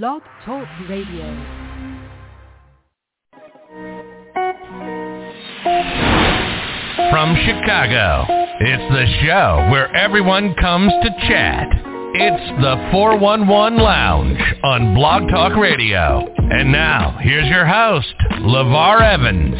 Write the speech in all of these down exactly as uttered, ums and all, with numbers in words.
Blog Talk Radio. From Chicago, it's the show where everyone comes to chat. It's the four one one Lounge on Blog Talk Radio. And now, here's your host, LeVar Evans.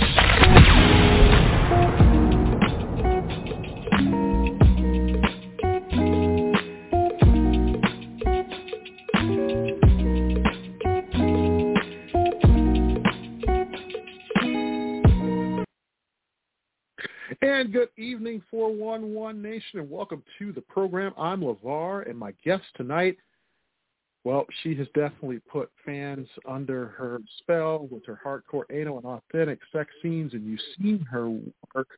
And good evening, four one one Nation, and welcome to the program. I'm LeVar, and my guest tonight, well, she has definitely put fans under her spell with her hardcore anal and authentic sex scenes, and you've seen her work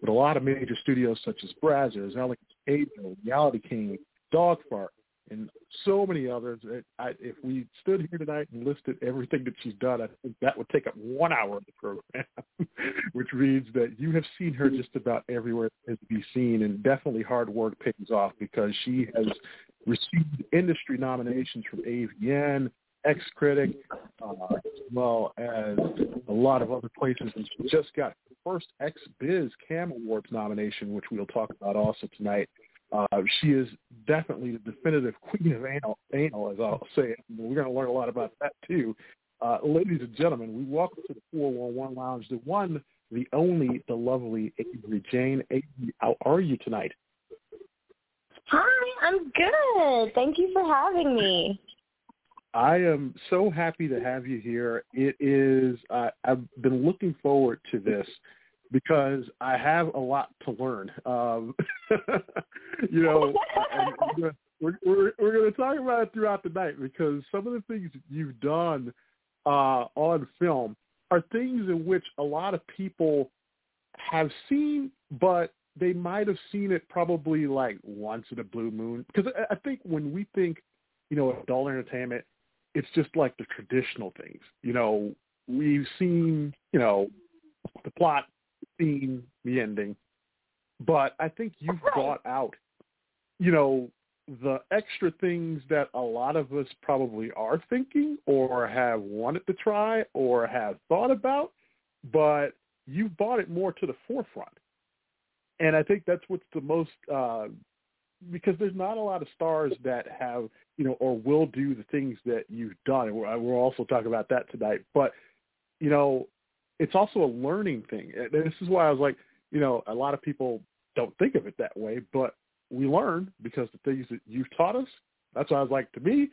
with a lot of major studios such as Brazzers, Elegant Angel, Reality King, Dogfart, and so many others. I, if we stood here tonight and listed everything that she's done, I think that would take up one hour of the program, which reads that you have seen her just about everywhere as to be seen, and definitely hard work pays off because she has received industry nominations from A V N, X-Critic, uh, as well as a lot of other places. And she just got her first X B I Z Cam Awards nomination, which we'll talk about also tonight. Uh, she is definitely the definitive queen of anal, anal as I'll say. We're going to learn a lot about that, too. Uh, ladies and gentlemen, we welcome to the four one one Lounge, the one, the only, the lovely Avery Jane. Avery, how are you tonight? Hi, I'm good. Thank you for having me. I am so happy to have you here. It is, uh, I've been looking forward to this, because I have a lot to learn. Um, you know, we're, we're, we're going to talk about it throughout the night, because some of the things that you've done uh, on film are things in which a lot of people have seen, but they might have seen it probably like once in a blue moon. Because I, I think when we think, you know, adult entertainment, it's just like the traditional things. You know, we've seen, you know, the plot, seen the ending, but I think you've brought out, you know, the extra things that a lot of us probably are thinking or have wanted to try or have thought about, but you brought it more to the forefront. And I think that's what's the most, uh, because there's not a lot of stars that have, you know, or will do the things that you've done. And we're, we're also talking about that tonight, but, you know, it's also a learning thing. And this is why I was like, you know, a lot of people don't think of it that way, but we learn because the things that you've taught us, that's why I was like, to me,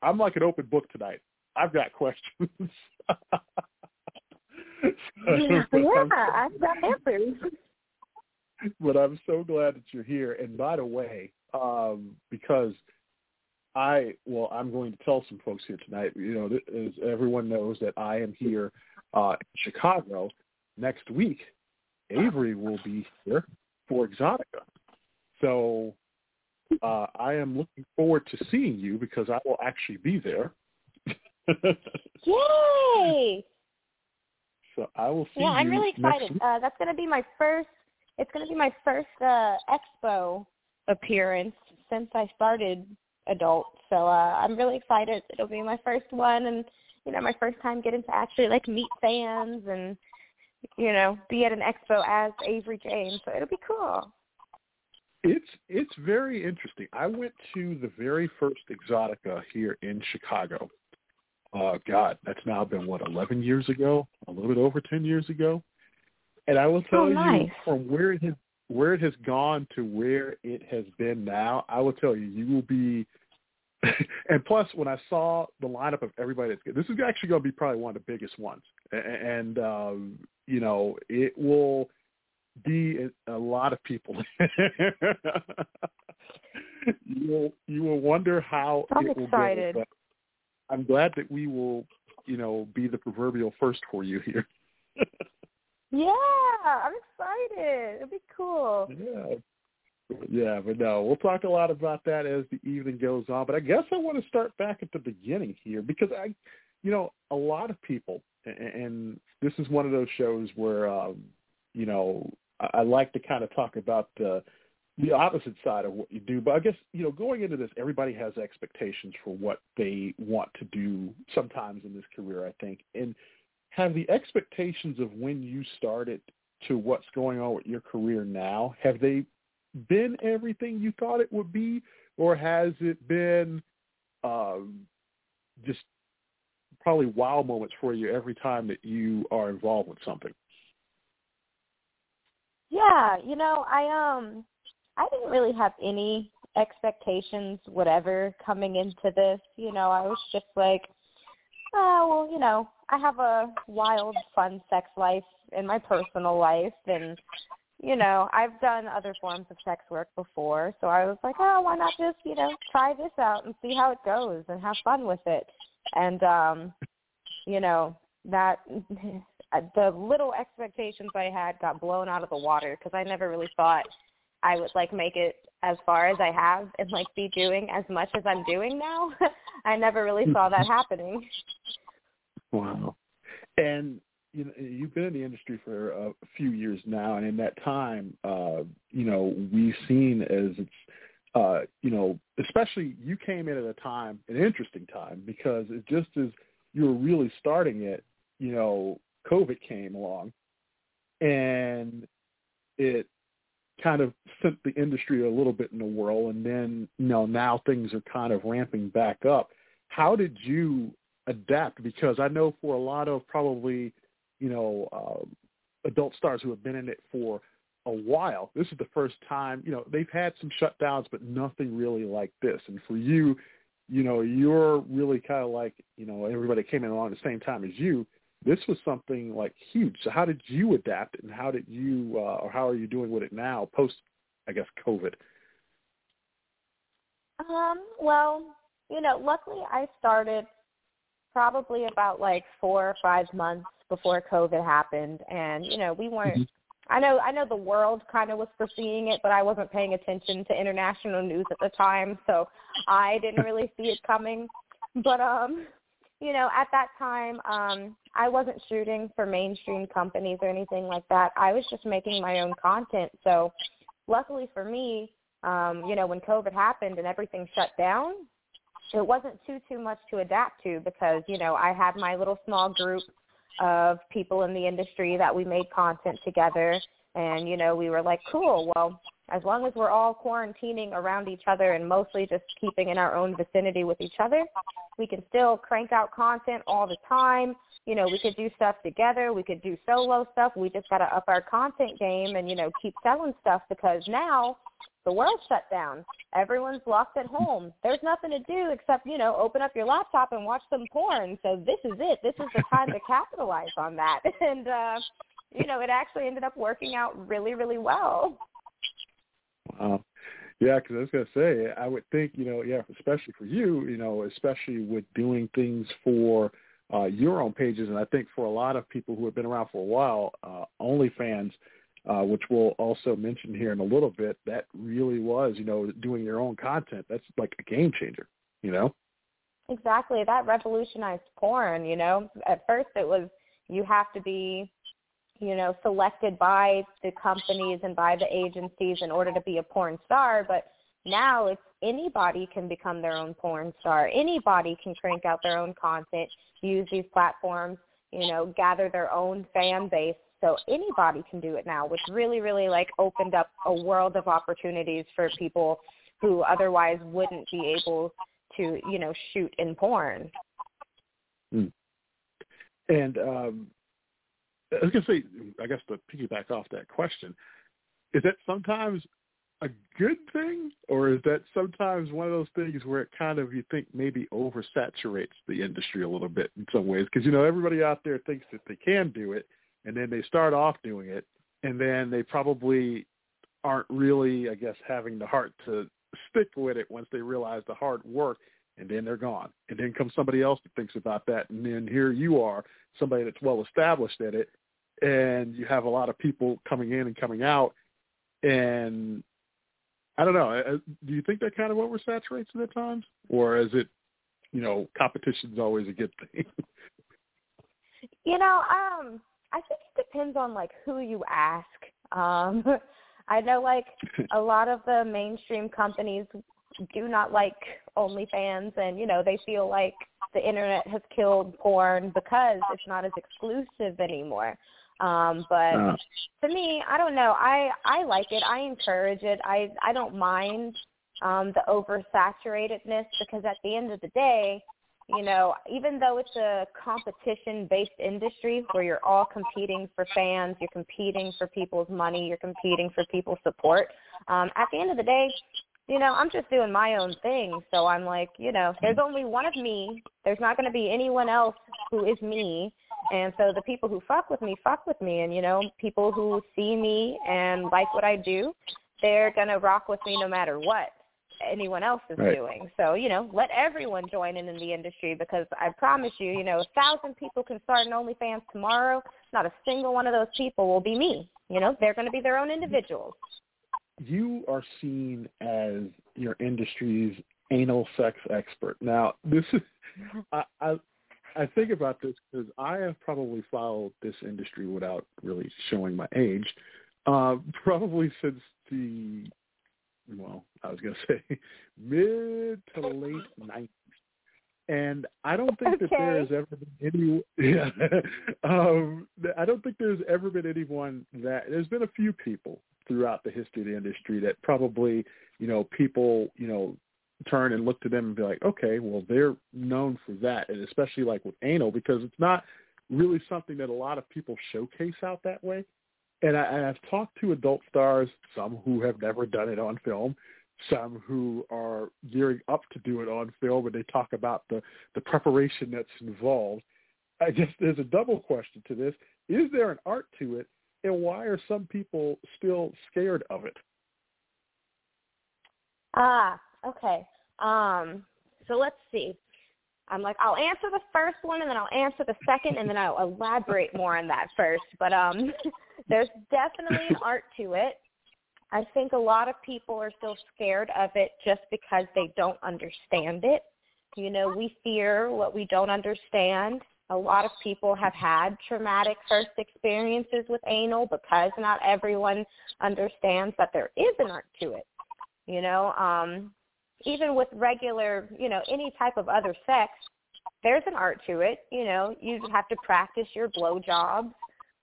I'm like an open book tonight. I've got questions. yeah, yeah I've got answers. But I'm so glad that you're here. And by the way, um, because I, well, I'm going to tell some folks here tonight, you know, as everyone knows that I am here Uh, in Chicago next week. Avery will be here for Exotica, so uh, I am looking forward to seeing you because I will actually be there. Yay! So I will see. Yeah, you I'm really excited. Uh, that's going to be my first. It's going to be my first uh, expo appearance since I started adult. So uh, I'm really excited. It'll be my first one, and you know, my first time getting to actually, like, meet fans and, you know, be at an expo as Avery Jane. So it'll be cool. It's it's very interesting. I went to the very first Exotica here in Chicago. Uh, God, that's now been, what, eleven years ago? A little bit over ten years ago? And I will tell oh, nice. you, from where it has, where it has gone to where it has been now, I will tell you, you will be... And plus, when I saw the lineup of everybody that's good, this is actually going to be probably one of the biggest ones. And, um, you know, it will be a lot of people. you, will, you will wonder how I'm it will excited. Go. But I'm glad that we will, you know, be the proverbial first for you here. Yeah, I'm excited. It'll be cool. Yeah. Yeah, but no, we'll talk a lot about that as the evening goes on. But I guess I want to start back at the beginning here because I, you know, a lot of people, and this is one of those shows where, um, you know, I like to kind of talk about the the opposite side of what you do. But I guess, you know, going into this, everybody has expectations for what they want to do sometimes in this career, I think. And have the expectations of when you started to what's going on with your career now, have they been everything you thought it would be, or has it been um, just probably wow moments for you every time that you are involved with something? Yeah, you know, I um, I didn't really have any expectations, whatever, coming into this. You know, I was just like, oh, well, you know, I have a wild, fun sex life in my personal life, and, you know, I've done other forms of sex work before, so I was like, oh, why not just, you know, try this out and see how it goes and have fun with it. And, um, you know, that the little expectations I had got blown out of the water, because I never really thought I would, like, make it as far as I have and, like, be doing as much as I'm doing now. I never really saw that happening. Wow. And you know, you've been in the industry for a few years now, and in that time, uh, you know, we've seen as it's, uh, you know, especially you came in at a time, an interesting time, because it just as you were really starting it, you know, COVID came along, and it kind of sent the industry a little bit in a whirl, and then, you know, now things are kind of ramping back up. How did you adapt? Because I know for a lot of probably, you know, um, adult stars who have been in it for a while, this is the first time, you know, they've had some shutdowns, but nothing really like this. And for you, you know, you're really kind of like, you know, everybody came in along the same time as you. This was something like huge. So how did you adapt, and how did you, uh, or how are you doing with it now post, I guess, COVID? Um, well, you know, luckily I started probably about like four or five months before COVID happened. And, you know, we weren't, mm-hmm. I know, I know the world kind of was foreseeing it, but I wasn't paying attention to international news at the time. So I didn't really see it coming, but, um, you know, at that time, um, I wasn't shooting for mainstream companies or anything like that. I was just making my own content. So luckily for me, um, you know, when COVID happened and everything shut down, it wasn't too, too much to adapt to, because, you know, I had my little small group of people in the industry that we made content together. And, you know, we were like, cool, well, as long as we're all quarantining around each other and mostly just keeping in our own vicinity with each other, we can still crank out content all the time. You know, we could do stuff together. We could do solo stuff. We just got to up our content game and, you know, keep selling stuff, because now the world's shut down. Everyone's locked at home. There's nothing to do except, you know, open up your laptop and watch some porn. So this is it. This is the time to capitalize on that. And, uh, you know, it actually ended up working out really, really well. Wow. Yeah, because I was going to say, I would think, you know, yeah, especially for you, you know, especially with doing things for uh, your own pages, and I think for a lot of people who have been around for a while, uh, OnlyFans, uh, which we'll also mention here in a little bit, that really was, you know, doing your own content. That's like a game changer, you know? Exactly. That revolutionized porn, you know. At first it was you have to be, you know, selected by the companies and by the agencies in order to be a porn star. But now it's anybody can become their own porn star. Anybody can crank out their own content, use these platforms, you know, gather their own fan base. So anybody can do it now, which really, really, like, opened up a world of opportunities for people who otherwise wouldn't be able to, you know, shoot in porn. Mm. And, um, I was going to say, I guess to piggyback off that question, is that sometimes a good thing, or is that sometimes one of those things where it kind of, you think, maybe oversaturates the industry a little bit in some ways? Because, you know, everybody out there thinks that they can do it, and then they start off doing it, and then they probably aren't really, I guess, having the heart to stick with it once they realize the hard work. And then they're gone. And then comes somebody else that thinks about that. And then here you are, somebody that's well established at it. And you have a lot of people coming in and coming out. And I don't know. Do you think that kind of oversaturates it at times? Or is it, you know, competition's always a good thing? You know, um, I think it depends on, like, who you ask. Um, I know, like, a lot of the mainstream companies do not like OnlyFans, and, you know, they feel like the internet has killed porn because it's not as exclusive anymore. Um, but uh. to me, I don't know. I, I like it. I encourage it. I, I don't mind um, the oversaturatedness, because at the end of the day, you know, even though it's a competition-based industry where you're all competing for fans, you're competing for people's money, you're competing for people's support, um, at the end of the day, you know, I'm just doing my own thing. So I'm like, you know, there's only one of me. There's not going to be anyone else who is me. And so the people who fuck with me, fuck with me. And, you know, people who see me and like what I do, they're going to rock with me no matter what anyone else is right. doing. So, you know, let everyone join in in the industry, because I promise you, you know, a thousand people can start an OnlyFans tomorrow. Not a single one of those people will be me. You know, they're going to be their own individuals. You are seen as your industry's anal sex expert. Now, this is, I, I I think about this because I have probably followed this industry without really showing my age, uh, probably since the, well, I was going to say mid to late nineties. And I don't think okay. that there has ever been any, yeah, um, I don't think there's ever been anyone that, there's been a few people throughout the history of the industry that probably, you know, people, you know, turn and look to them and be like, okay, well, they're known for that. And especially like with anal, because it's not really something that a lot of people showcase out that way. And, I, and I've talked to adult stars, some who have never done it on film, some who are gearing up to do it on film, and they talk about the, the preparation that's involved. I guess there's a double question to this. Is there an art to it? And why are some people still scared of it? Ah, okay. Um, so let's see. I'm like, I'll answer the first one, and then I'll answer the second, and then I'll elaborate more on that first. But um, there's definitely an art to it. I think a lot of people are still scared of it just because they don't understand it. You know, we fear what we don't understand. A lot of people have had traumatic first experiences with anal because not everyone understands that there is an art to it. You know, um, even with regular, you know, any type of other sex, there's an art to it. You know, you have to practice your blowjobs.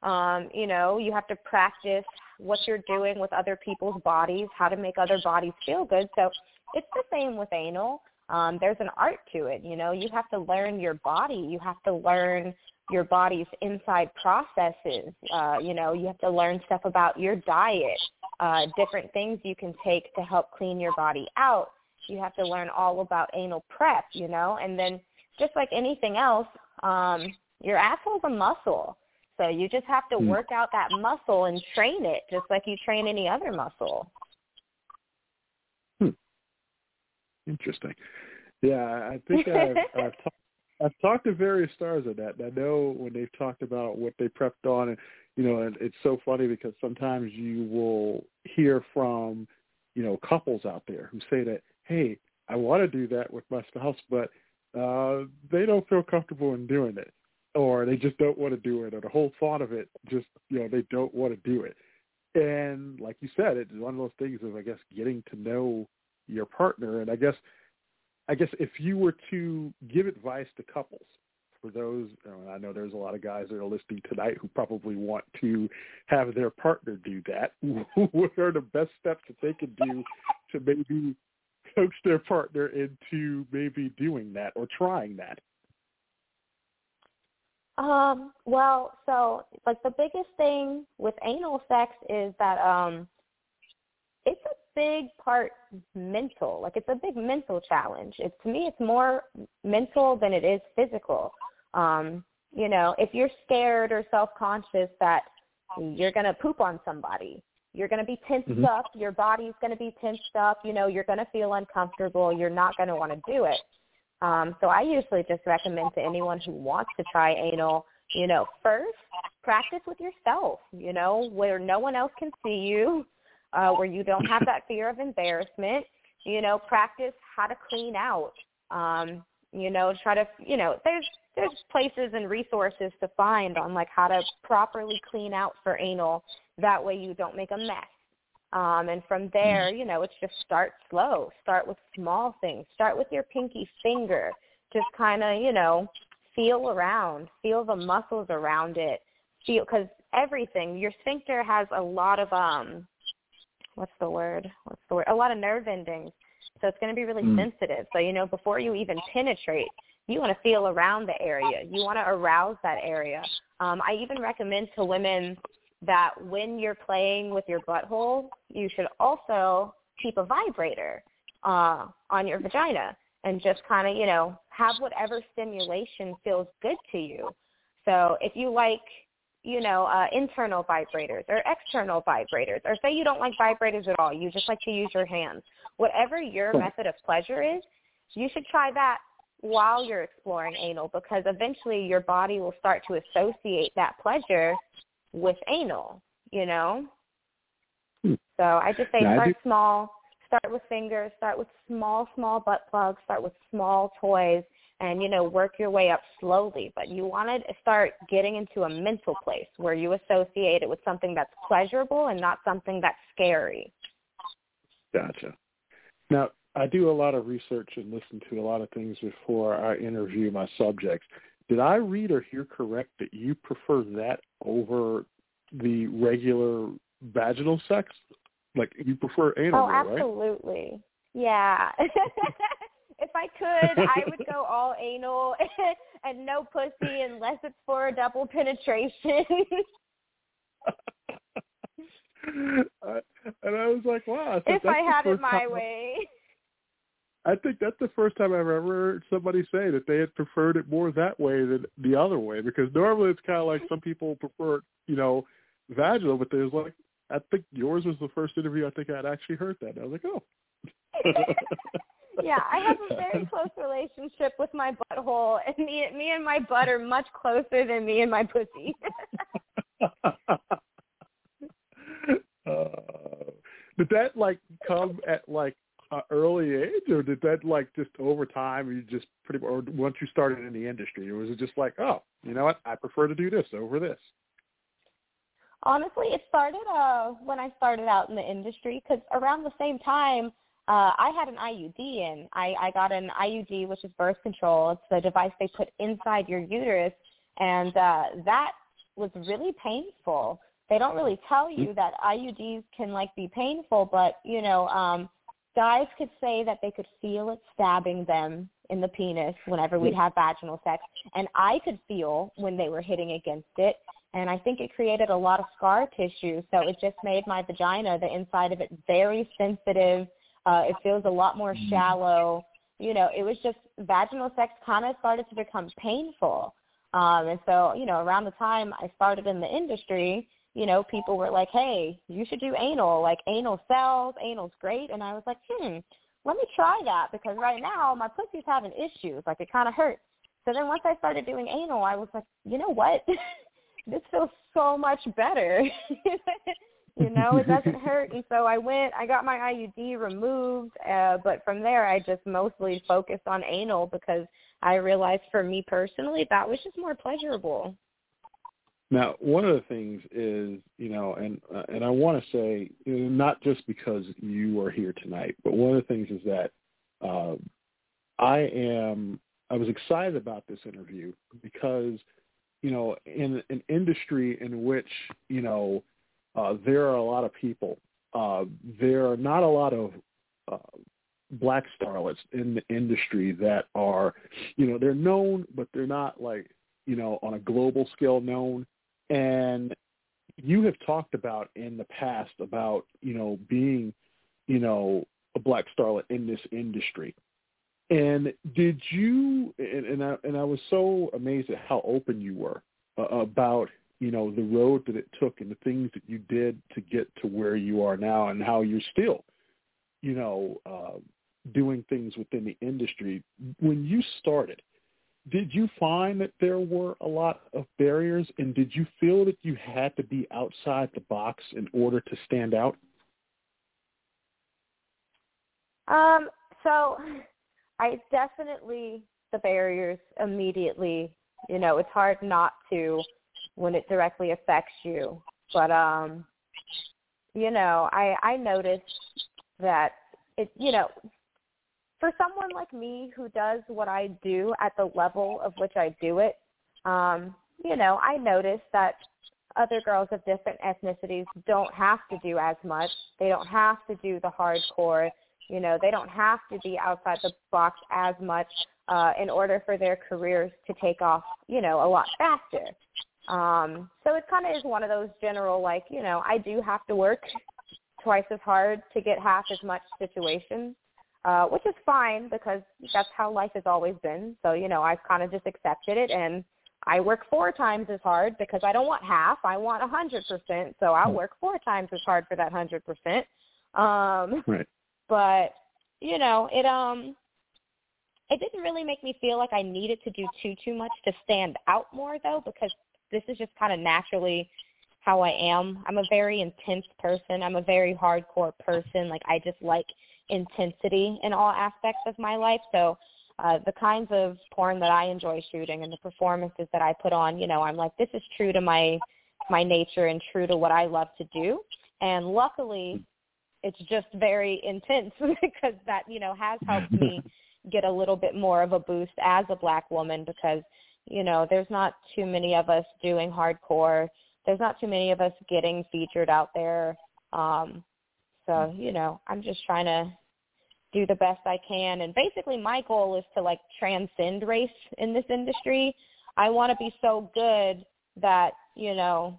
Um, you know, you have to practice what you're doing with other people's bodies, how to make other bodies feel good. So it's the same with anal. Um, there's an art to it. You know, you have to learn your body. You have to learn your body's inside processes. Uh, you know, you have to learn stuff about your diet, uh, different things you can take to help clean your body out. You have to learn all about anal prep, you know, and then just like anything else, um, your asshole's a muscle. So you just have to work out that muscle and train it just like you train any other muscle. Hmm. Interesting. Yeah, I think I've, I've, talk, I've talked to various stars on that. And I know when they've talked about what they prepped on, and, you know, and it's so funny because sometimes you will hear from, you know, couples out there who say that, hey, I want to do that with my spouse, but uh, they don't feel comfortable in doing it. Or they just don't want to do it, or the whole thought of it, just, you know, they don't want to do it. And like you said, it's one of those things of, I guess, getting to know your partner. And I guess, I guess if you were to give advice to couples, for those, and I know there's a lot of guys that are listening tonight who probably want to have their partner do that, what are the best steps that they could do to maybe coach their partner into maybe doing that or trying that? Um, well, so, like, the biggest thing with anal sex is that um, it's a big part mental. Like, it's a big mental challenge. It, to me, it's more mental than it is physical. Um, you know, if you're scared or self-conscious that you're going to poop on somebody, you're going to be tensed mm-hmm. up, your body's going to be tensed up, you know, you're going to feel uncomfortable, you're not going to want to do it. Um, so I usually just recommend to anyone who wants to try anal, you know, first practice with yourself, you know, where no one else can see you, uh, where you don't have that fear of embarrassment, you know, practice how to clean out, um, you know, try to, you know, there's, there's places and resources to find on like how to properly clean out for anal. That way you don't make a mess. Um, and from there, you know, it's just start slow. Start with small things. Start with your pinky finger. Just kind of, you know, feel around. Feel the muscles around it. Feel, because everything, your sphincter has a lot of, um, what's the word? What's the word? A lot of nerve endings. So it's going to be really mm. sensitive. So, you know, before you even penetrate, you want to feel around the area. You want to arouse that area. Um, I even recommend to women that when you're playing with your butthole, you should also keep a vibrator uh, on your vagina and just kind of, you know, have whatever stimulation feels good to you. So if you like, you know, uh, internal vibrators or external vibrators, or say you don't like vibrators at all, you just like to use your hands, whatever your method of pleasure is, you should try that while you're exploring anal, because eventually your body will start to associate that pleasure with anal, you know? Hmm. So I just say no, start small, start with fingers, start with small, small butt plugs, start with small toys, and, you know, work your way up slowly. But you want to start getting into a mental place where you associate it with something that's pleasurable and not something that's scary. Gotcha. Now, I do a lot of research and listen to a lot of things before I interview my subjects. Did I read or hear correct that you prefer that over the regular vaginal sex? Like, you prefer anal, right? Oh, absolutely. Right? Yeah. If I could, I would go all anal and no pussy unless it's for a double penetration. uh, and I was like, wow. I if I had it my time. way. I think that's the first time I've ever heard somebody say that they had preferred it more that way than the other way, because normally it's kind of like some people prefer, you know, vaginal, but there's like, I think yours was the first interview I think I'd actually heard that. And I was like, oh. Yeah, I have a very close relationship with my butthole, and me, me and my butt are much closer than me and my pussy. uh, did that like come at like, Uh, early age, or did that like just over time you just pretty or once you started in the industry, or was it just like, oh, you know what, I prefer to do this over this? Honestly, it started uh when I started out in the industry, because around the same time uh I had an I U D in. I, I got an I U D, which is birth control. It's the device they put inside your uterus, and uh that was really painful. They don't really tell you that I U Ds can like be painful, but you know, um guys could say that they could feel it stabbing them in the penis whenever we'd have vaginal sex, and I could feel when they were hitting against it, and I think it created a lot of scar tissue, so it just made my vagina, the inside of it, very sensitive. Uh, it feels a lot more shallow. You know, it was just vaginal sex kind of started to become painful, um, and so, you know, around the time I started in the industry, you know, people were like, hey, you should do anal, like anal sells, anal's great. And I was like, hmm, let me try that, because right now my pussy's having issues, like it kind of hurts. So then once I started doing anal, I was like, you know what, this feels so much better. You know, it doesn't hurt. And so I went, I got my I U D removed, uh, but from there I just mostly focused on anal, because I realized for me personally that was just more pleasurable. Now, one of the things is, you know, and uh, and I want to say, you know, not just because you are here tonight, but one of the things is that uh, I am, I was excited about this interview because, you know, in an industry in which, you know, uh, there are a lot of people, uh, there are not a lot of uh, black starlets in the industry that are, you know, they're known, but they're not like, you know, on a global scale known. And you have talked about in the past about, you know, being, you know, a black starlet in this industry. And did you, and, and, I, and I was so amazed at how open you were uh, about, you know, the road that it took and the things that you did to get to where you are now, and how you're still, you know, uh, doing things within the industry. When you started, did you find that there were a lot of barriers, and did you feel that you had to be outside the box in order to stand out? Um, so I definitely, the barriers immediately, you know, it's hard not to when it directly affects you. But um, you know, I, I noticed that it, you know, for someone like me who does what I do at the level of which I do it, um, you know, I noticed that other girls of different ethnicities don't have to do as much. They don't have to do the hardcore. You know, they don't have to be outside the box as much uh, in order for their careers to take off, you know, a lot faster. Um, so it kind of is one of those general, like, you know, I do have to work twice as hard to get half as much situations, uh, which is fine because that's how life has always been. So, you know, I've kind of just accepted it, and I work four times as hard because I don't want half. I want one hundred percent, so I'll work four times as hard for that one hundred percent. Um, right. But, you know, it um, it didn't really make me feel like I needed to do too, too much to stand out more, though, because this is just kind of naturally how I am. I'm a very intense person. I'm a very hardcore person. Like, I just like intensity in all aspects of my life. So uh, the kinds of porn that I enjoy shooting and the performances that I put on, you know, I'm like, this is true to my my nature and true to what I love to do. And luckily, it's just very intense because that, you know, has helped me get a little bit more of a boost as a black woman because, you know, there's not too many of us doing hardcore. There's not too many of us getting featured out there. Um, so, you know, I'm just trying to do the best I can. And basically my goal is to, like, transcend race in this industry. I want to be so good that, you know,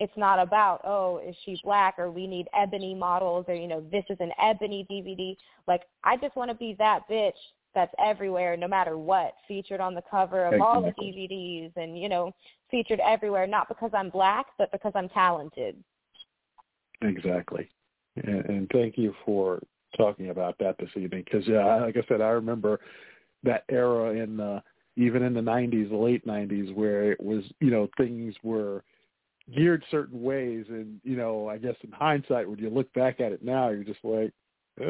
it's not about, oh, is she black, or we need ebony models, or, you know, this is an ebony D V D. Like, I just want to be that bitch that's everywhere no matter what, featured on the cover of all the D V Ds and, you know, featured everywhere, not because I'm black, but because I'm talented. Exactly. And, and thank you for talking about that this evening because, yeah, like I said, I remember that era in uh, even in the nineties, late nineties, where it was, you know, things were – geared certain ways, and, you know, I guess in hindsight, when you look back at it now, you're just like, oh,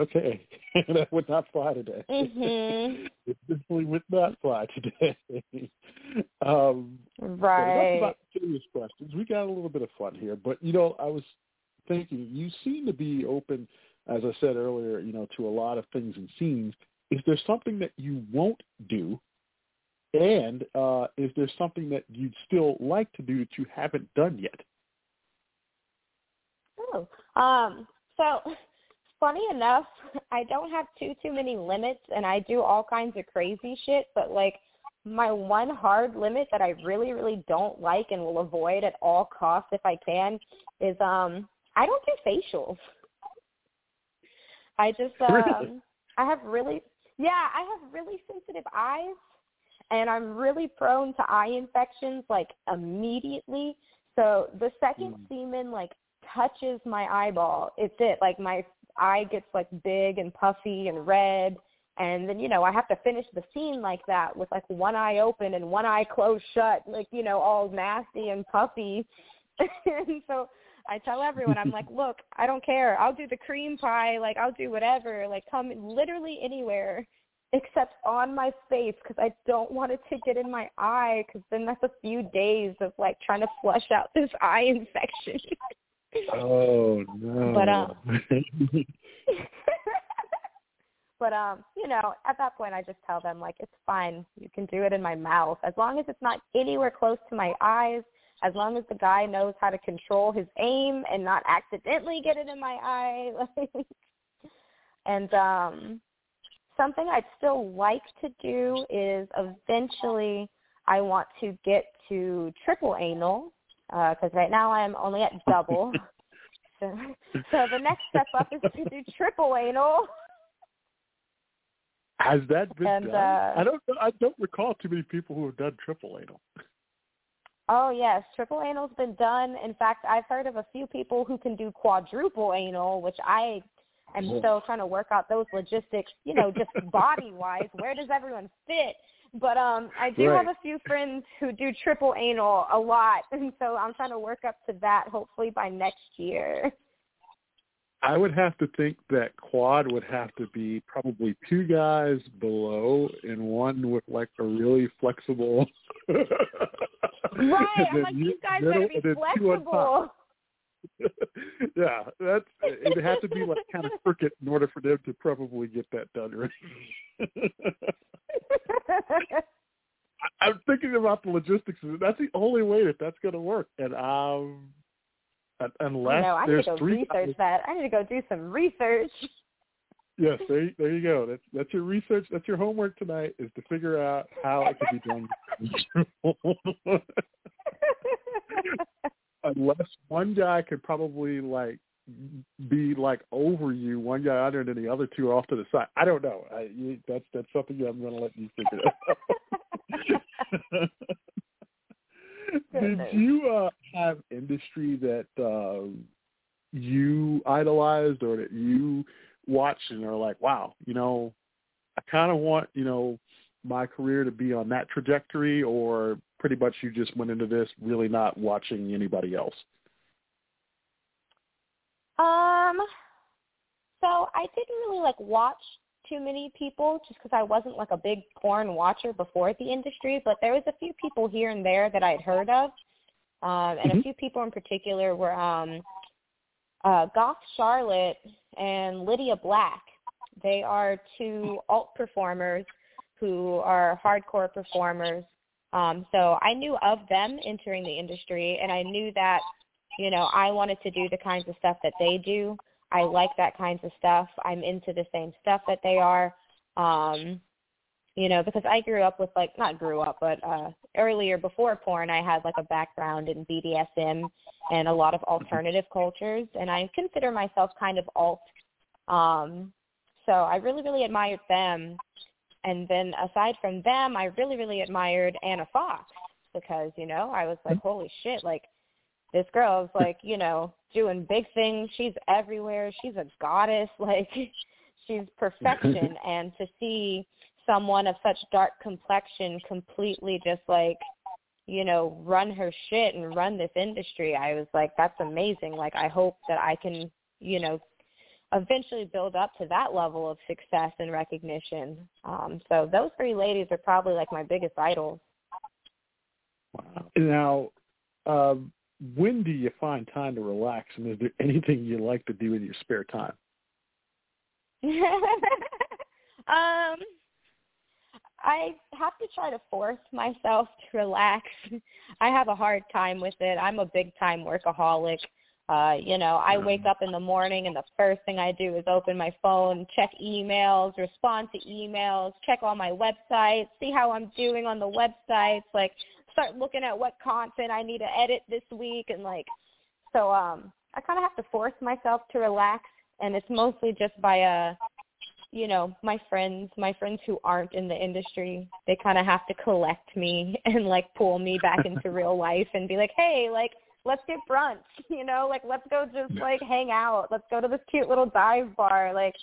okay, that would not fly today. Mm-hmm. It definitely would not fly today. um, right. So that's about serious questions. We got a little bit of fun here, but, you know, I was thinking, you seem to be open, as I said earlier, you know, to a lot of things and scenes. Is there something that you won't do? And uh, is there something that you'd still like to do that you haven't done yet? Oh, um, so funny enough, I don't have too, too many limits, and I do all kinds of crazy shit, but, like, my one hard limit that I really, really don't like and will avoid at all costs if I can is um, I don't do facials. I just um, – really? I have really – yeah, I have really sensitive eyes. And I'm really prone to eye infections, like, immediately. So the second mm. semen, like, touches my eyeball, it's it. Like, my eye gets, like, big and puffy and red. And then, you know, I have to finish the scene like that with, like, one eye open and one eye closed shut, like, you know, all nasty and puffy. And so I tell everyone, I'm like, look, I don't care. I'll do the cream pie. Like, I'll do whatever. Like, come literally anywhere. Except on my face, because I don't want it to get in my eye, because then that's a few days of, like, trying to flush out this eye infection. Oh, no. But, um, but, um, you know, at that point, I just tell them, like, it's fine. You can do it in my mouth. As long as it's not anywhere close to my eyes, as long as the guy knows how to control his aim and not accidentally get it in my eye. And, um... something I'd still like to do is eventually I want to get to triple anal because uh, right now I'm only at double. so, so the next step up is to do triple anal. Has that been and, done? Uh, I don't. I don't recall too many people who have done triple anal. Oh yes, triple anal's been done. In fact, I've heard of a few people who can do quadruple anal, which I. I'm still trying to work out those logistics, you know, just body-wise. Where does everyone fit? But um, I do right. have a few friends who do triple anal a lot, and so I'm trying to work up to that hopefully by next year. I would have to think that quad would have to be probably two guys below and one with, like, a really flexible. Right. I'm like, you guys better be flexible. Yeah, that's it'd have to be like kind of circuit in order for them to probably get that done, right? I'm thinking about the logistics. That's the only way that that's going to work, and um, unless no, I there's need to go three research guys. That I need to go do some research. Yes, there, there you go. That's that's your research. That's your homework tonight, is to figure out how it can be done. Unless one guy could probably like be like over you, one guy under, and then the other two are off to the side. I don't know. I, you, that's that's something that I'm going to let you figure out. Did you uh, have industry that uh, you idolized or that you watched and are like, wow, you know, I kind of want, you know, my career to be on that trajectory, or pretty much you just went into this really not watching anybody else? Um, so I didn't really like watch too many people just because I wasn't like a big porn watcher before the industry, but there was a few people here and there that I'd heard of. Um, and mm-hmm. a few people in particular were, um, uh, Goth Charlotte and Lydia Black. They are two alt performers who are hardcore performers. Um, so I knew of them entering the industry, and I knew that, you know, I wanted to do the kinds of stuff that they do. I like that kinds of stuff. I'm into the same stuff that they are, um, you know, because I grew up with, like, not grew up, but uh, earlier before porn, I had, like, a background in B D S M and a lot of alternative cultures, and I consider myself kind of alt. Um, so I really, really admired them. And then aside from them, I really, really admired Anna Fox because, you know, I was like, holy shit, like, this girl is, like, you know, doing big things. She's everywhere. She's a goddess. Like, she's perfection. And to see someone of such dark complexion completely just, like, you know, run her shit and run this industry, I was like, that's amazing. Like, I hope that I can, you know, eventually build up to that level of success and recognition. Um, so those three ladies are probably, like, my biggest idols. Wow. Now, um, when do you find time to relax, and is there anything you like to do in your spare time? um, I have to try to force myself to relax. I have a hard time with it. I'm a big-time workaholic. Uh, you know, I wake up in the morning, and the first thing I do is open my phone, check emails, respond to emails, check all my websites, see how I'm doing on the websites, like, start looking at what content I need to edit this week. And, like, so um, I kind of have to force myself to relax, and it's mostly just by, uh, you know, my friends, my friends who aren't in the industry. They kind of have to collect me and, like, pull me back into real life and be like, hey, like, let's get brunch, you know, like, let's go just, like, hang out. Let's go to this cute little dive bar. Like,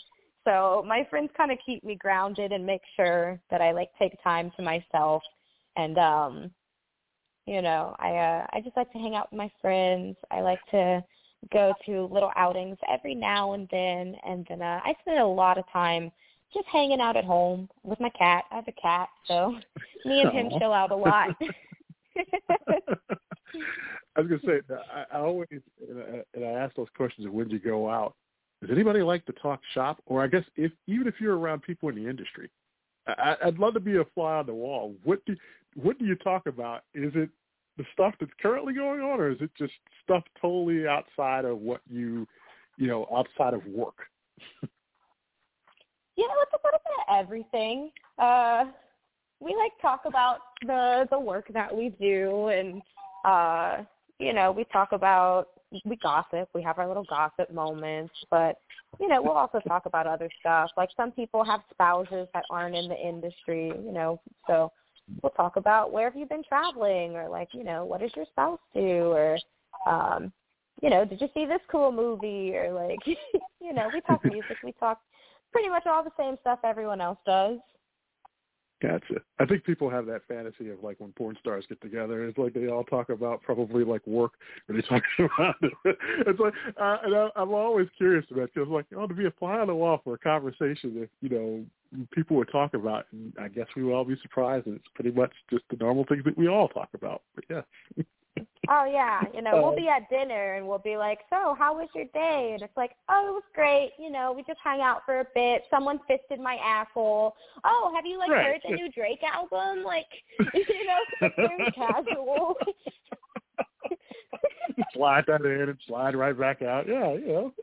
so my friends kind of keep me grounded and make sure that I, like, take time to myself. And, um, you know, I, uh, I just like to hang out with my friends. I like to go to little outings every now and then. And then uh, I spend a lot of time just hanging out at home with my cat. I have a cat, so me and him Aww. Chill out a lot. I was going to say, I, I always, and I, and I ask those questions of when you go out, does anybody like to talk shop? Or I guess if even if you're around people in the industry, I, I'd love to be a fly on the wall. What do, what do you talk about? Is it the stuff that's currently going on, or is it just stuff totally outside of what you, you know, outside of work? Yeah, it's a little bit of everything. Uh, we like talk about the, the work that we do, and, uh, you know, we talk about, we gossip, we have our little gossip moments, but, you know, we'll also talk about other stuff. Like, some people have spouses that aren't in the industry, you know, so we'll talk about where have you been traveling, or, like, you know, what does your spouse do, or, um, you know, did you see this cool movie, or, like, you know, we talk music, we talk pretty much all the same stuff everyone else does. Gotcha. I think people have that fantasy of, like, when porn stars get together, it's like they all talk about probably, like, work, or they talk about it. It's like, uh, and I, I'm always curious about it. It's like, oh, to be a fly on the wall for a conversation that, you know, people would talk about, and I guess we would all be surprised, and it's pretty much just the normal things that we all talk about. But yeah. oh, yeah, you know, we'll be at dinner and we'll be like, so how was your day? And it's like, oh, it was great. You know, we just hung out for a bit. Someone fisted my asshole. Oh, have you, like, right. heard the new Drake album? Like, you know, it's very casual. Slide that in and slide right back out. Yeah, you know.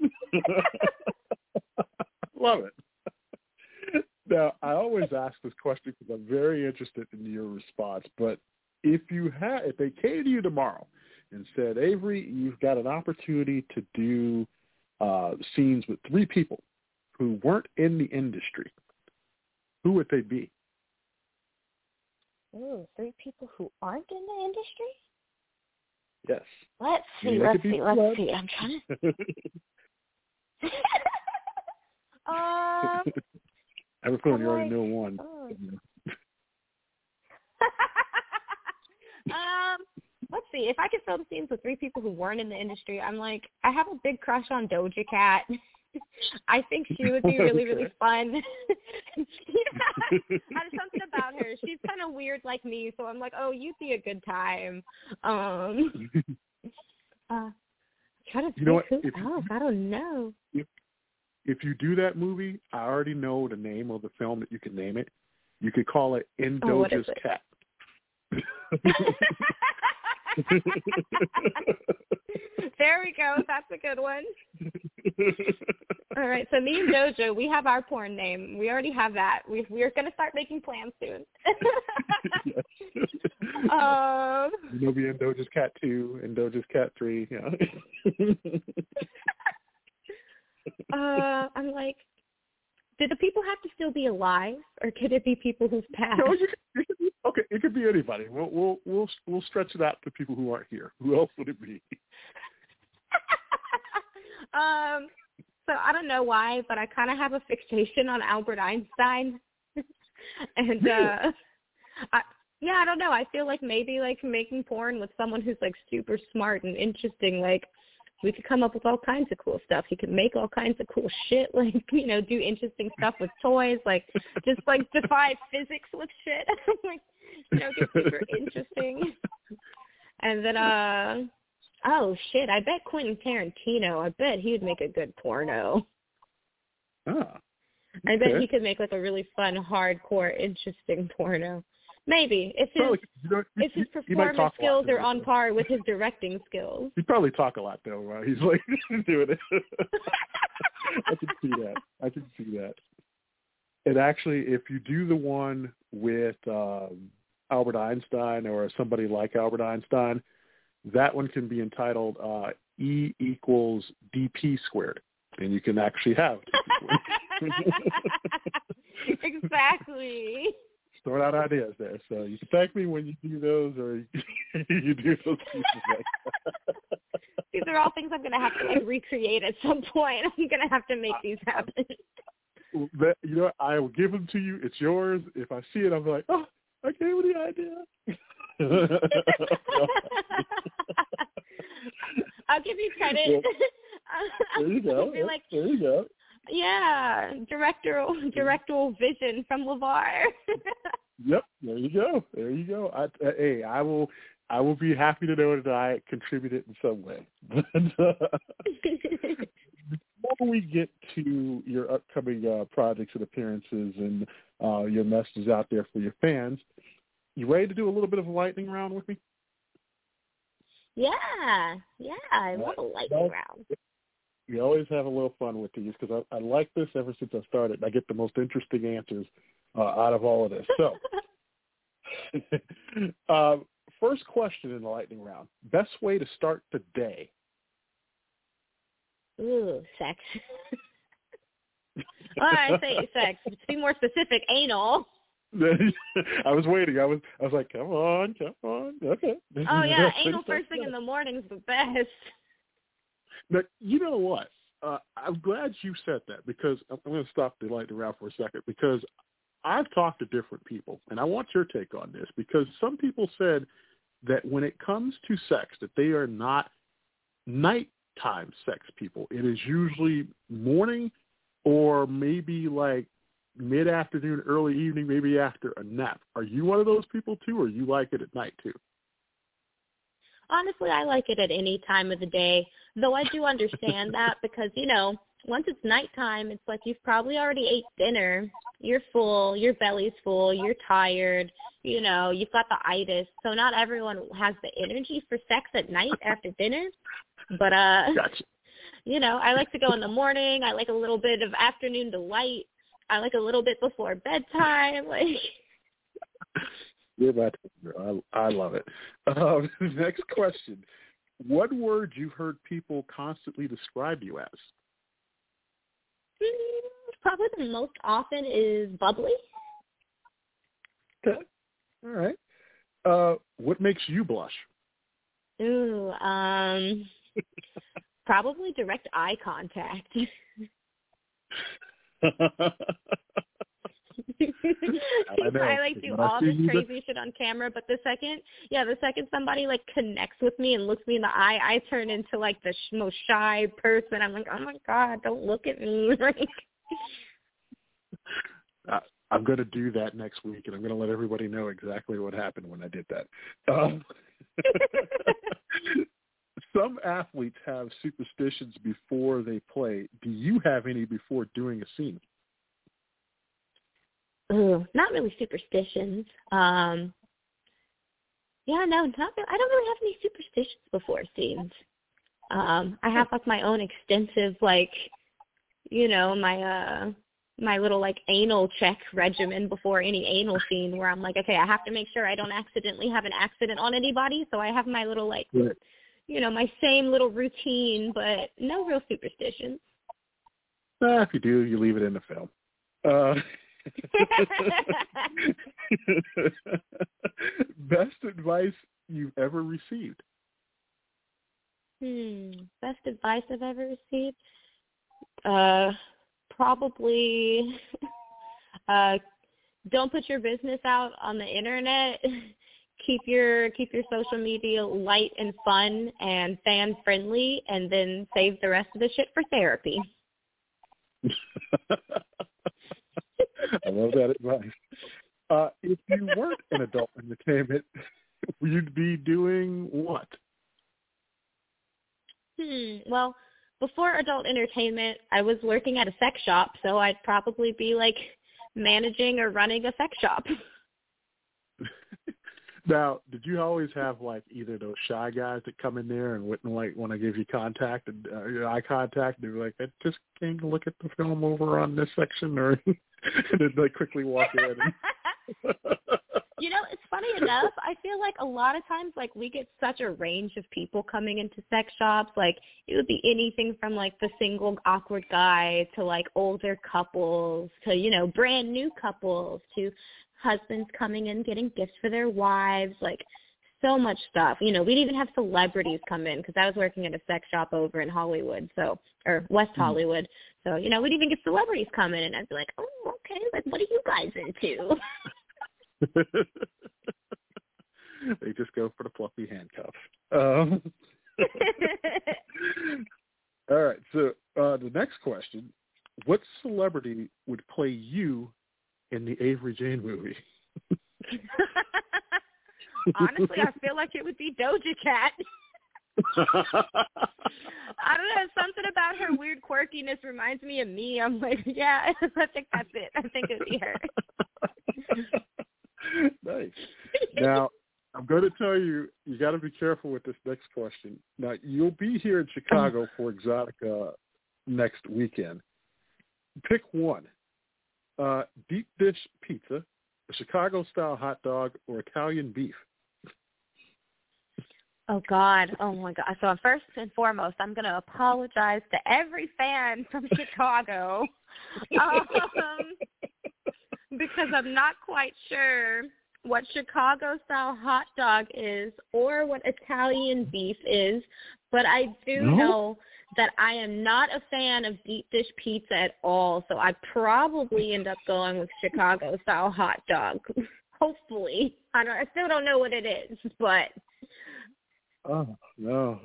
Love it. Now, I always ask this question because I'm very interested in your response, but if you had, if they came to you tomorrow and said, Avery, you've got an opportunity to do uh, scenes with three people who weren't in the industry, who would they be? Ooh, three people who aren't in the industry? Yes. Let's see, let's see, let's blood. see. I'm trying to... um, I have a feeling you already know one. Oh. Um, let's see. If I could film scenes with three people who weren't in the industry, I'm like, I have a big crush on Doja Cat. I think she would be really, really fun. Yeah. I have something about her. She's kind of weird like me, so I'm like, oh, you'd be a good time. Um, uh, trying to you know who if, else. I don't know. If, if you do that movie, I already know the name of the film that you can name it. You could call it In Doja's oh, what is it? Cat. There we go. That's a good one. All right. So me and Doja, we have our porn name. We already have that. We we're gonna start making plans soon. um. You'll be in Doja's Cat two and Doja's Cat three. Yeah. uh, I'm like. Do the people have to still be alive, or could it be people who've passed? No, it could, it could be, okay, it could be anybody. We'll we'll we'll we'll stretch it out to people who aren't here. Who else would it be? um, so I don't know why, but I kind of have a fixation on Albert Einstein, and really? uh, I, yeah, I don't know. I feel like maybe like making porn with someone who's like super smart and interesting, like. We could come up with all kinds of cool stuff. He could make all kinds of cool shit, like, you know, do interesting stuff with toys, like, just, like, defy physics with shit. Like, you know, get super interesting. And then, uh, oh, shit, I bet Quentin Tarantino, I bet he would make a good porno. Oh. Okay. I bet he could make, like, a really fun, hardcore, interesting porno. Maybe. If his, probably, you know, if his performance skills are on par with his directing skills. He'd probably talk a lot, though, right? He's like, doing it. I can see that. I can see that. And actually, if you do the one with um, Albert Einstein or somebody like Albert Einstein, that one can be entitled uh, E equals D P squared. And you can actually have D P squared. Exactly. Throwing out ideas there, so you can thank me when you do those, or you, you do those pieces like that. These are all things I'm going to have to like recreate at some point. I'm going to have to make I, these happen. I, you know, I will give them to you. It's yours. If I see it, I'm like, oh, I came with the idea. I'll give you credit. There you go. Be like, there you go. Yeah, directorial directorial vision from LeVar. Yep, there you go, there you go. I, uh, hey, I will, I will be happy to know that I contributed in some way. Before we get to your upcoming uh, projects and appearances and uh, your messages out there for your fans, you ready to do a little bit of a lightning round with me? Yeah, yeah, I love a lightning round. We always have a little fun with these because I, I like this ever since I started. I get the most interesting answers uh, out of all of this. So, uh, first question in the lightning round. Best way to start the day? Ooh, sex. Well, I say sex. To be more specific, anal. I was waiting. I was I was like, come on, come on. Okay. Oh, yeah, anal first thing in the morning is the best. Now, you know what? Uh, I'm glad you said that because I'm going to stop the lightning round for a second because I've talked to different people, and I want your take on this because some people said that when it comes to sex, that they are not nighttime sex people. It is usually morning or maybe like mid-afternoon, early evening, maybe after a nap. Are you one of those people, too, or you like it at night, too? honestly, I like it at any time of the day, though I do understand that because, you know, once it's nighttime, it's like you've probably already ate dinner. You're full. Your belly's full. You're tired. You know, you've got the itis. So not everyone has the energy for sex at night after dinner. But, uh, gotcha. You know, I like to go in the morning. I like a little bit of afternoon delight. I like a little bit before bedtime. Like, yeah, that's, I, I love it. Um, next question. What word you've heard people constantly describe you as? Probably the most often is bubbly. Okay. All right. Uh, what makes you blush? Ooh, um, probably direct eye contact. I like do all this crazy shit on camera, but the second, yeah, the second somebody like connects with me and looks me in the eye, I turn into like the sh- most shy person. I'm like, oh my god, don't look at me. uh, I'm going to do that next week, and I'm going to let everybody know exactly what happened when I did that. Um, some athletes have superstitions before they play. Do you have any before doing a scene? Ooh, not really superstitions. Um, yeah, no, not really. I don't really have any superstitions before scenes. Um, I have like my own extensive, like, you know, my uh, my little like anal check regimen before any anal scene, where I'm like, okay, I have to make sure I don't accidentally have an accident on anybody. So I have my little like, right. you know, my same little routine, but no real superstitions. Uh, if you do, you leave it in the film. Uh, Best advice you've ever received? Hmm. Best advice I've ever received? Uh, probably uh, don't put your business out on the internet. Keep your keep your social media light and fun and fan friendly, and then save the rest of the shit for therapy. I love that advice. Uh, if you weren't an adult entertainment, you'd be doing what? Hmm. Well, before adult entertainment, I was working at a sex shop, so I'd probably be like managing or running a sex shop. Now, did you always have like either those shy guys that come in there and wouldn't like want to give you contact and uh, your eye contact, and they were like, I just came to look at the film over on this section, or and then they quickly walk in. And... You know, it's funny enough, I feel like a lot of times like we get such a range of people coming into sex shops. Like it would be anything from like the single awkward guy to like older couples to, you know, brand new couples to husbands coming in getting gifts for their wives, like so much stuff. You know, we'd even have celebrities come in because I was working at a sex shop over in Hollywood, so or West mm-hmm. Hollywood. So, you know, we'd even get celebrities come in, and I'd be like, oh, okay, like what are you guys into? They just go for the fluffy handcuffs. Um, all right, so uh, the next question, what celebrity would play you in the Avery Jane movie? Honestly, I feel like it would be Doja Cat. I don't know, something about her weird quirkiness reminds me of me. I'm like, yeah, I think that's it. I think it would be her. Nice. Now, I'm going to tell you, you got to be careful with this next question. Now, you'll be here in Chicago for Exotica next weekend. Pick one. Uh, deep dish pizza, a Chicago-style hot dog, or Italian beef? Oh, God. Oh, my God. So first and foremost, I'm going to apologize to every fan from Chicago um, because I'm not quite sure what Chicago-style hot dog is or what Italian beef is, but I do no? know that I am not a fan of deep dish pizza at all, so I probably end up going with Chicago-style hot dog. Hopefully. I don't, I still don't know what it is, but... Oh, no.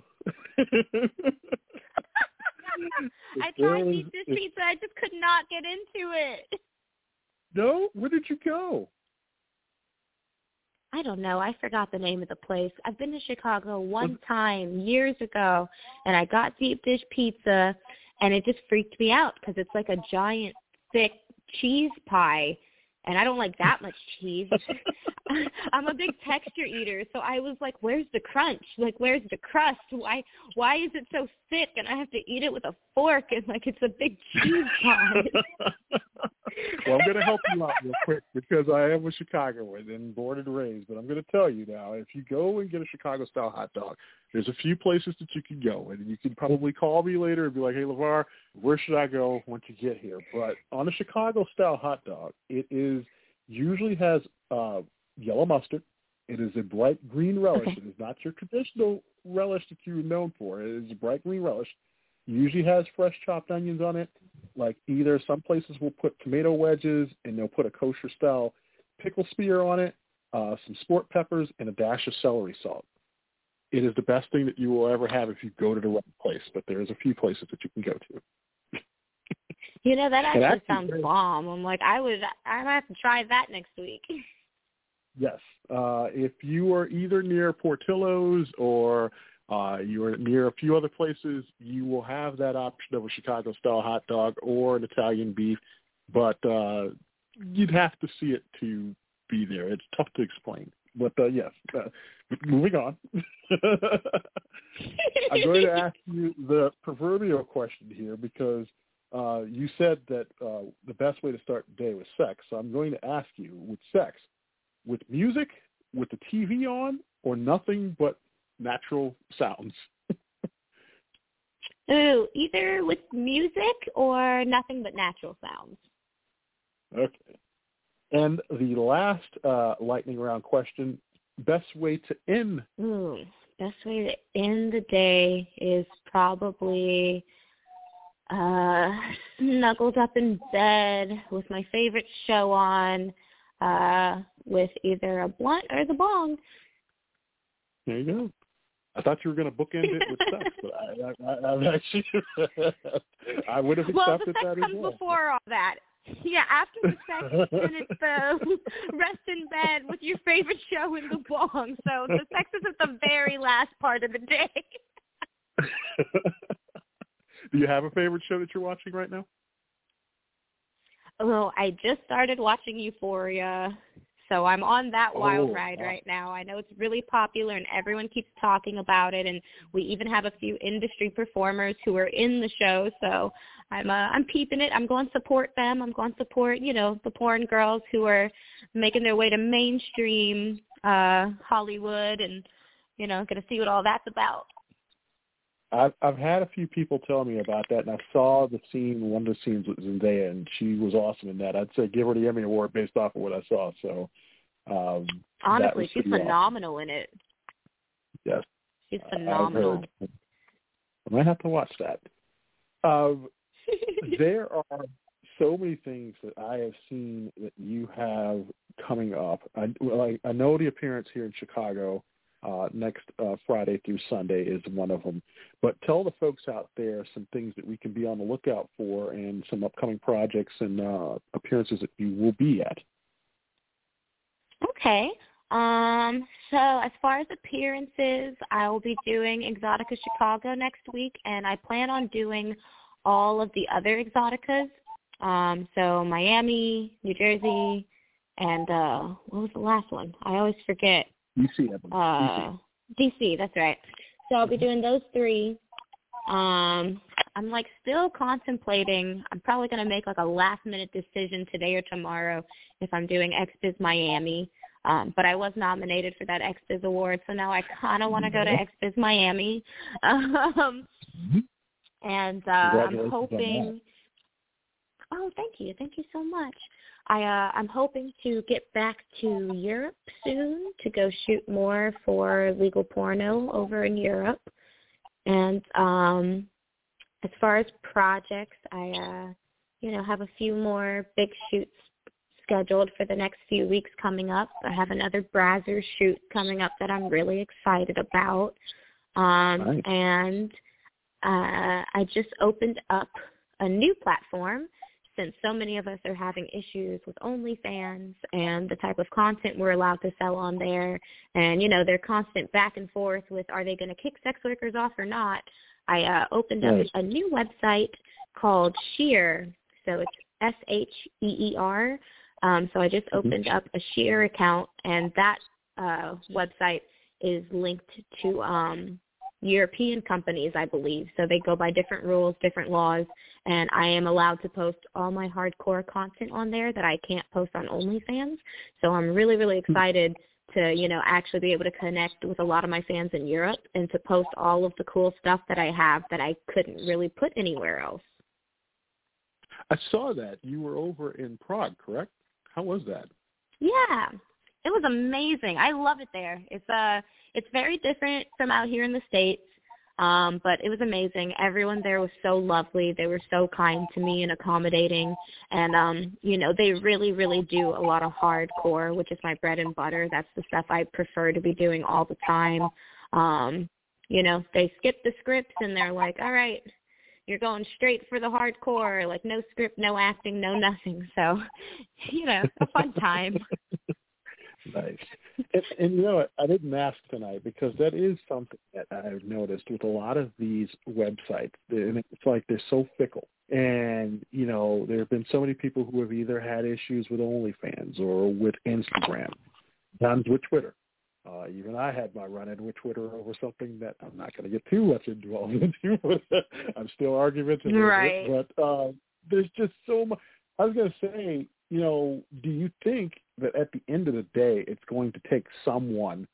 I tried was, deep dish it... pizza. I just could not get into it. No? Where did you go? I don't know. I forgot the name of the place. I've been to Chicago one time years ago, and I got deep dish pizza, and it just freaked me out because it's like a giant, thick cheese pie, and I don't like that much cheese. I'm a big texture eater, so I was like, where's the crunch? Like, where's the crust? Why why is it so thick, and I have to eat it with a fork, and like it's a big cheese pie? Well, I'm going to help you out real quick because I am a Chicagoan and born and raised, but I'm going to tell you now, if you go and get a Chicago-style hot dog, there's a few places that you can go, and you can probably call me later and be like, hey, LeVar, where should I go once you get here? But on a Chicago-style hot dog, it is usually has uh, yellow mustard. It is a bright green relish. Okay. It is not your traditional relish that you're known for. It is a bright green relish. Usually has fresh chopped onions on it. Like either some places will put tomato wedges and they'll put a kosher style pickle spear on it, uh, some sport peppers, and a dash of celery salt. It is the best thing that you will ever have if you go to the right place, but there is a few places that you can go to. You know, that actually, actually sounds great. Bomb. I'm like, I would, I'd have to try that next week. Yes. Uh, if you are either near Portillo's or Uh, you're near a few other places, you will have that option of a Chicago-style hot dog or an Italian beef, but uh, you'd have to see it to be there. It's tough to explain. But, uh, yes, uh, moving on. I'm going to ask you the proverbial question here because uh, you said that uh, the best way to start the day was sex. So I'm going to ask you, with sex, with music, with the T V on, or nothing but natural sounds? Ooh, either with music or nothing but natural sounds. Okay. And the last uh, lightning round question, best way to end? Ooh, best way to end the day is probably uh, snuggled up in bed with my favorite show on uh, with either a blunt or the bong. There you go. I thought you were going to bookend it with sex, but I, I, I, I'm actually, I would have accepted that as well. Well, the sex comes before all that. Yeah, after the sex, then it's the rest in bed with your favorite show in the bong. So the sex is at the very last part of the day. Do you have a favorite show that you're watching right now? Oh, I just started watching Euphoria. So I'm on that wild oh, ride wow. right now. I know it's really popular and everyone keeps talking about it, and we even have a few industry performers who are in the show. So I'm uh, I'm peeping it. I'm going to support them. I'm going to support, you know, the porn girls who are making their way to mainstream uh, Hollywood, and, you know, going to see what all that's about. I've I've had a few people tell me about that, and I saw the scene, one of the scenes with Zendaya, and she was awesome in that. I'd say give her the Emmy Award based off of what I saw. So, um, honestly, she's phenomenal awesome. in it. Yes, she's phenomenal. I, I might have to watch that. Um, there are so many things that I have seen that you have coming up. I like I know the appearance here in Chicago. Uh, next uh, Friday through Sunday is one of them. But tell the folks out there some things that we can be on the lookout for and some upcoming projects and uh, appearances that you will be at. Okay. Um, so as far as appearances, I will be doing Exotica Chicago next week, and I plan on doing all of the other Exoticas. Um, so Miami, New Jersey, and uh, what was the last one? I always forget. D C, uh, D C, that's right. So I'll be doing those three. Um, I'm, like, still contemplating. I'm probably going to make, like, a last-minute decision today or tomorrow if I'm doing X B I Z Miami. Um, but I was nominated for that X B I Z award, so now I kind of want to go to X B I Z Miami. Um, and uh, I'm hoping – oh, thank you. Thank you so much. I, uh, I'm hoping to get back to Europe soon to go shoot more for Legal Porno over in Europe. And um, as far as projects, I, uh, you know, have a few more big shoots scheduled for the next few weeks coming up. I have another Brazzers shoot coming up that I'm really excited about. Um, nice. And uh, I just opened up a new platform. since so many of us are having issues with OnlyFans and the type of content we're allowed to sell on there. And, you know, their constant back and forth with are they going to kick sex workers off or not. I uh, opened up a new website called Sheer. So it's S H E E R. Um, so I just opened up a Sheer account, and that uh, website is linked to um, European companies, I believe. So they go by different rules, different laws, and I am allowed to post all my hardcore content on there that I can't post on OnlyFans. So I'm really, really excited to, you know, actually be able to connect with a lot of my fans in Europe and to post all of the cool stuff that I have that I couldn't really put anywhere else. I saw that. You were over in Prague, correct? How was that? Yeah, it was amazing. I love it there. It's uh, it's very different from out here in the States, um, but it was amazing. Everyone there was so lovely. They were so kind to me and accommodating. And, um, you know, they really, really do a lot of hardcore, which is my bread and butter. That's the stuff I prefer to be doing all the time. Um, you know, they skip the scripts and they're like, all right, you're going straight for the hardcore, like no script, no acting, no nothing. So, you know, a fun time. Nice. And, and, you know, I didn't ask tonight because that is something that I've noticed with a lot of these websites. And it's like they're so fickle. And, you know, there have been so many people who have either had issues with OnlyFans or with Instagram, times with Twitter. Uh, even I had my run-in with Twitter over something that I'm not going to get too much involved into. I'm still argumentative, right? It, but uh, there's just so much. I was going to say, you know, do you think that at the end of the day, it's going to take someone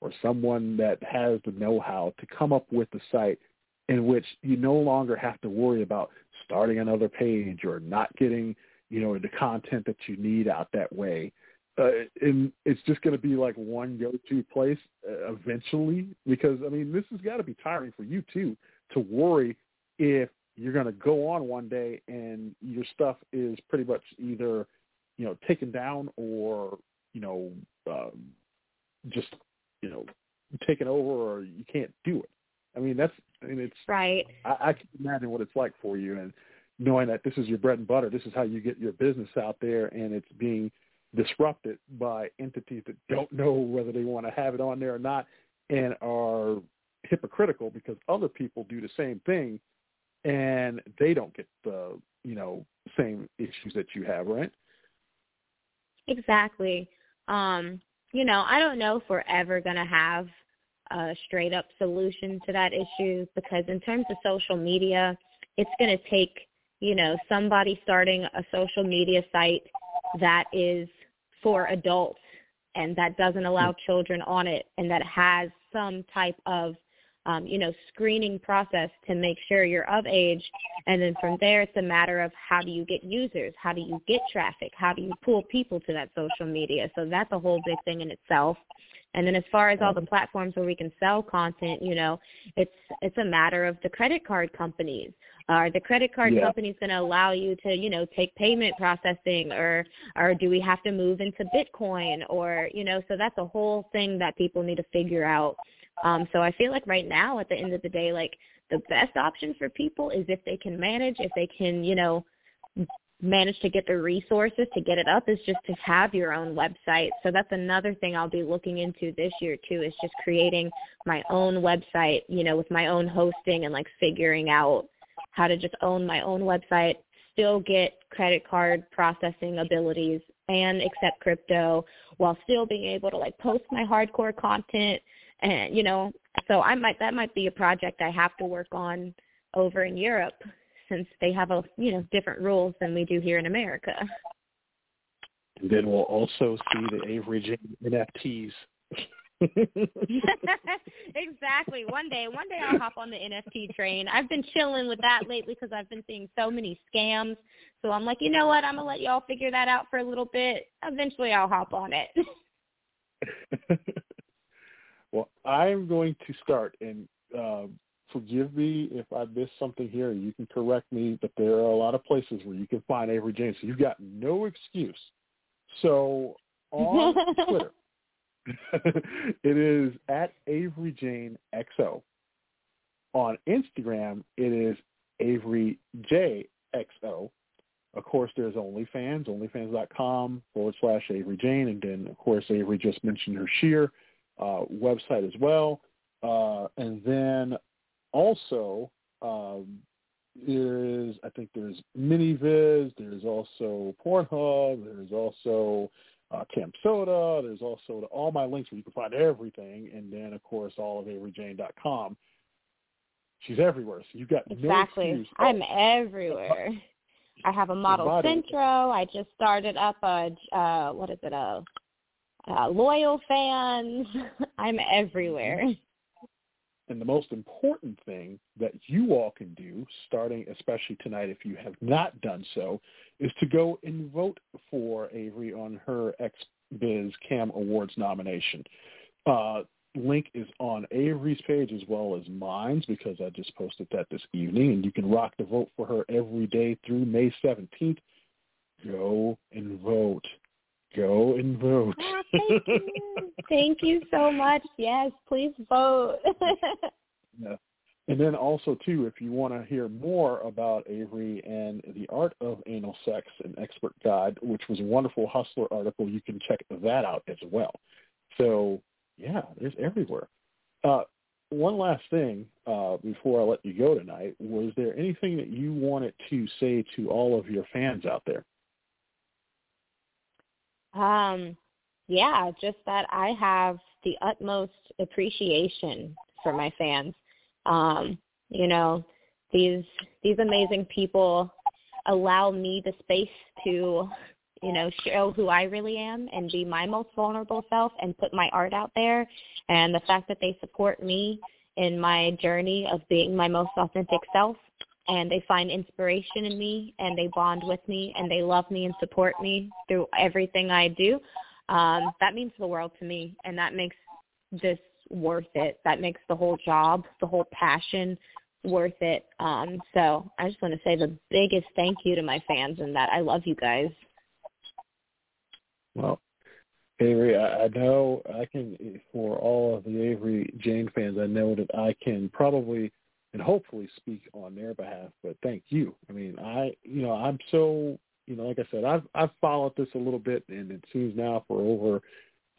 or someone that has the know-how to come up with a site in which you no longer have to worry about starting another page or not getting, you know, the content that you need out that way? Uh, and it's just going to be like one go-to place uh, eventually, because, I mean, this has got to be tiring for you, too, to worry if you're going to go on one day and your stuff is pretty much either, you know, taken down or, you know, um, just, you know, taken over or you can't do it. I mean, that's, I mean, it's, right. I, I can imagine what it's like for you, and knowing that this is your bread and butter, this is how you get your business out there, and it's being disrupted by entities that don't know whether they want to have it on there or not and are hypocritical because other people do the same thing and they don't get the, you know, same issues that you have, right? Exactly. Um, you know, I don't know if we're ever going to have a straight up solution to that issue, because in terms of social media, it's going to take, you know, somebody starting a social media site that is for adults and that doesn't allow children on it and that has some type of, um, you know, screening process to make sure you're of age. And then from there, it's a matter of how do you get users? How do you get traffic? How do you pull people to that social media? So that's a whole big thing in itself. And then as far as all the platforms where we can sell content, you know, it's it's a matter of the credit card companies. Are the credit card yeah. companies going to allow you to, you know, take payment processing, or or do we have to move into Bitcoin, or, you know, so that's a whole thing that people need to figure out. Um, so I feel like right now at the end of the day, like the best option for people is if they can manage, if they can, you know, manage to get the resources to get it up, is just to have your own website. So that's another thing I'll be looking into this year too, is just creating my own website, you know, with my own hosting and like figuring out how to just own my own website, still get credit card processing abilities and accept crypto while still being able to like post my hardcore content. And, you know, so I might, that might be a project I have to work on over in Europe, since they have, a you know, different rules than we do here in America. And then we'll also see the Avery Jane N F Ts. Exactly. One day, one day I'll hop on the N F T train. I've been chilling with that lately because I've been seeing so many scams. So I'm like, you know what? I'm going to let y'all figure that out for a little bit. Eventually I'll hop on it. Well, I'm going to start and uh, forgive me if I missed something here. You can correct me, but there are a lot of places where you can find Avery Jane, so you've got no excuse. So on Twitter, it is at Avery Jane X O. On Instagram, it is Avery J X O. Of course, there's OnlyFans, OnlyFans.com forward slash Avery Jane. And then, of course, Avery just mentioned her Sheer uh, website as well. Uh, and then also um, is, I think there's MiniViz, there's also Pornhub, there's also uh, Camp Soda, there's also the, all my links where you can find everything. And then, of course, all of Avery Jane dot com. She's everywhere. So you've got exactly. No excuse. I'm everywhere. I have a model centro. I just started up a, uh, what is it, a, a loyal fans. I'm everywhere. And the most important thing that you all can do, starting especially tonight if you have not done so, is to go and vote for Avery on her X biz Cam Awards nomination. Uh, link is on Avery's page as well as mine's, because I just posted that this evening, and you can rock the vote for her every day through May seventeenth. Go and vote. Go and vote. Oh, thank you. Thank you so much. Yes, please vote. Yeah. And then also, too, if you want to hear more about Avery and the Art of Anal Sex, an expert guide, which was a wonderful Hustler article, you can check that out as well. So, yeah, there's everywhere. Uh, one last thing uh, before I let you go tonight, was there anything that you wanted to say to all of your fans out there? Um, yeah, just that I have the utmost appreciation for my fans. Um, you know, these these amazing people allow me the space to – you know, show who I really am and be my most vulnerable self and put my art out there. And the fact that they support me in my journey of being my most authentic self, and they find inspiration in me, and they bond with me, and they love me and support me through everything I do, um, that means the world to me. And that makes this worth it. That makes the whole job, the whole passion worth it. Um, so I just want to say the biggest thank you to my fans, and that I love you guys. Well, Avery, I, I know I can, for all of the Avery Jane fans, I know that I can probably and hopefully speak on their behalf, but thank you. I mean, I, you know, I'm so, you know, like I said, I've, I've followed this a little bit, and it seems now for over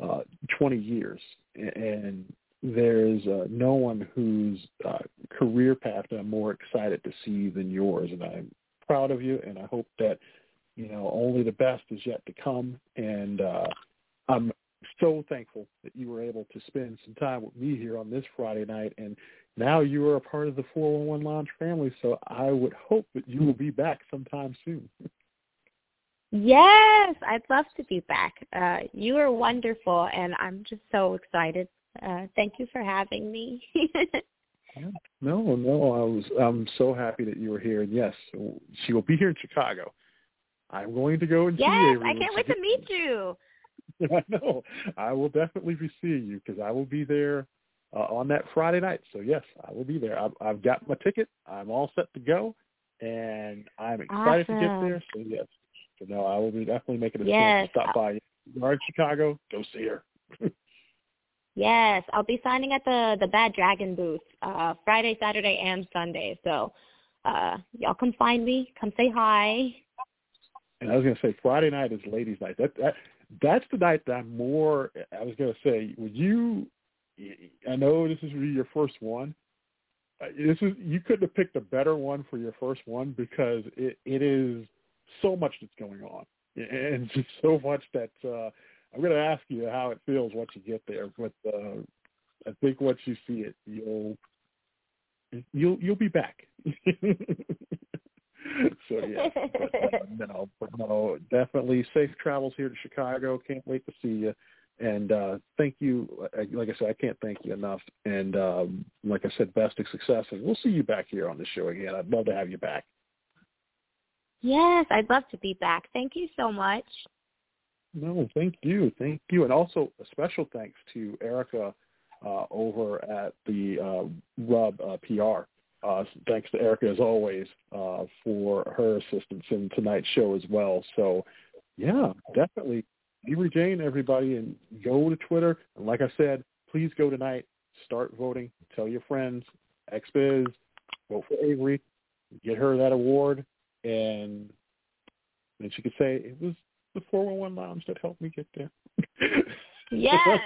uh, twenty years, and there's uh, no one whose uh, career path that I'm more excited to see than yours, and I'm proud of you, and I hope that, you know, only the best is yet to come, and uh, I'm so thankful that you were able to spend some time with me here on this Friday night, and now you are a part of the four one one Lounge family, so I would hope that you will be back sometime soon. Yes, I'd love to be back. Uh, you are wonderful, and I'm just so excited. Uh, thank you for having me. no, no, I was, I'm so happy that you were here, and yes, she will be here in Chicago. I'm going to go and yes, see Avery. Yes, I can't wait to meet you. I know. I will definitely be seeing you, because I will be there uh, on that Friday night. So, yes, I will be there. I've, I've got my ticket. I'm all set to go, and I'm excited awesome. to get there. So, yes. So, no, I will be definitely making a yes. chance to stop by. If you are in Chicago, go see her. Yes, I'll be signing at the, the Bad Dragon booth uh, Friday, Saturday, and Sunday. So, uh, y'all come find me. Come say hi. And I was going to say Friday night is ladies' night. That, that that's the night that I'm more. I was going to say, would you? I know this is your first one. This is you couldn't have picked a better one for your first one, because it, it is so much that's going on, and just so much that uh, I'm going to ask you how it feels once you get there. But uh, I think once you see it, you'll you'll you'll be back. So, yeah, but, uh, no, but no, definitely safe travels here to Chicago. Can't wait to see you. And uh, thank you. Like I said, I can't thank you enough. And um, like I said, best of success. And we'll see you back here on the show again. I'd love to have you back. Yes, I'd love to be back. Thank you so much. No, thank you. Thank you. And also a special thanks to Erica uh, over at the uh, R U B uh, P R. Uh, thanks to Erica, as always, uh, for her assistance in tonight's show as well. So, yeah, definitely. Avery Jane, everybody, and go to Twitter. And like I said, please go tonight. Start voting. Tell your friends. X biz. Vote for Avery. Get her that award. And And she could say, it was the four one one Lounge that helped me get there. Yes.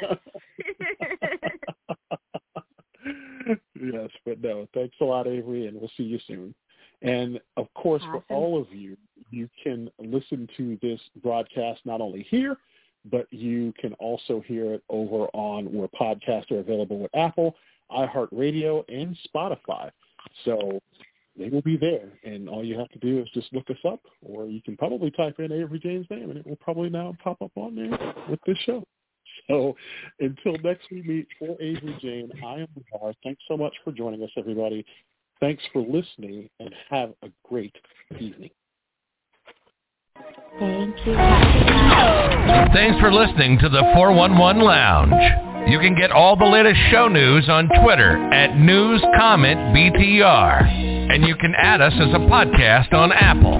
Yes, but no, thanks a lot, Avery, and we'll see you soon. And, of course, awesome. For all of you, you can listen to this broadcast not only here, but you can also hear it over on where podcasts are available with Apple, iHeartRadio, and Spotify. So they will be there, and all you have to do is just look us up, or you can probably type in Avery Jane's name, and it will probably now pop up on there with this show. So until next we meet, for Avery Jane, I am LeVar. Thanks so much for joining us, everybody. Thanks for listening, and have a great evening. Thank you. Thanks for listening to the four one one Lounge. You can get all the latest show news on Twitter at News Comment B T R, and you can add us as a podcast on Apple.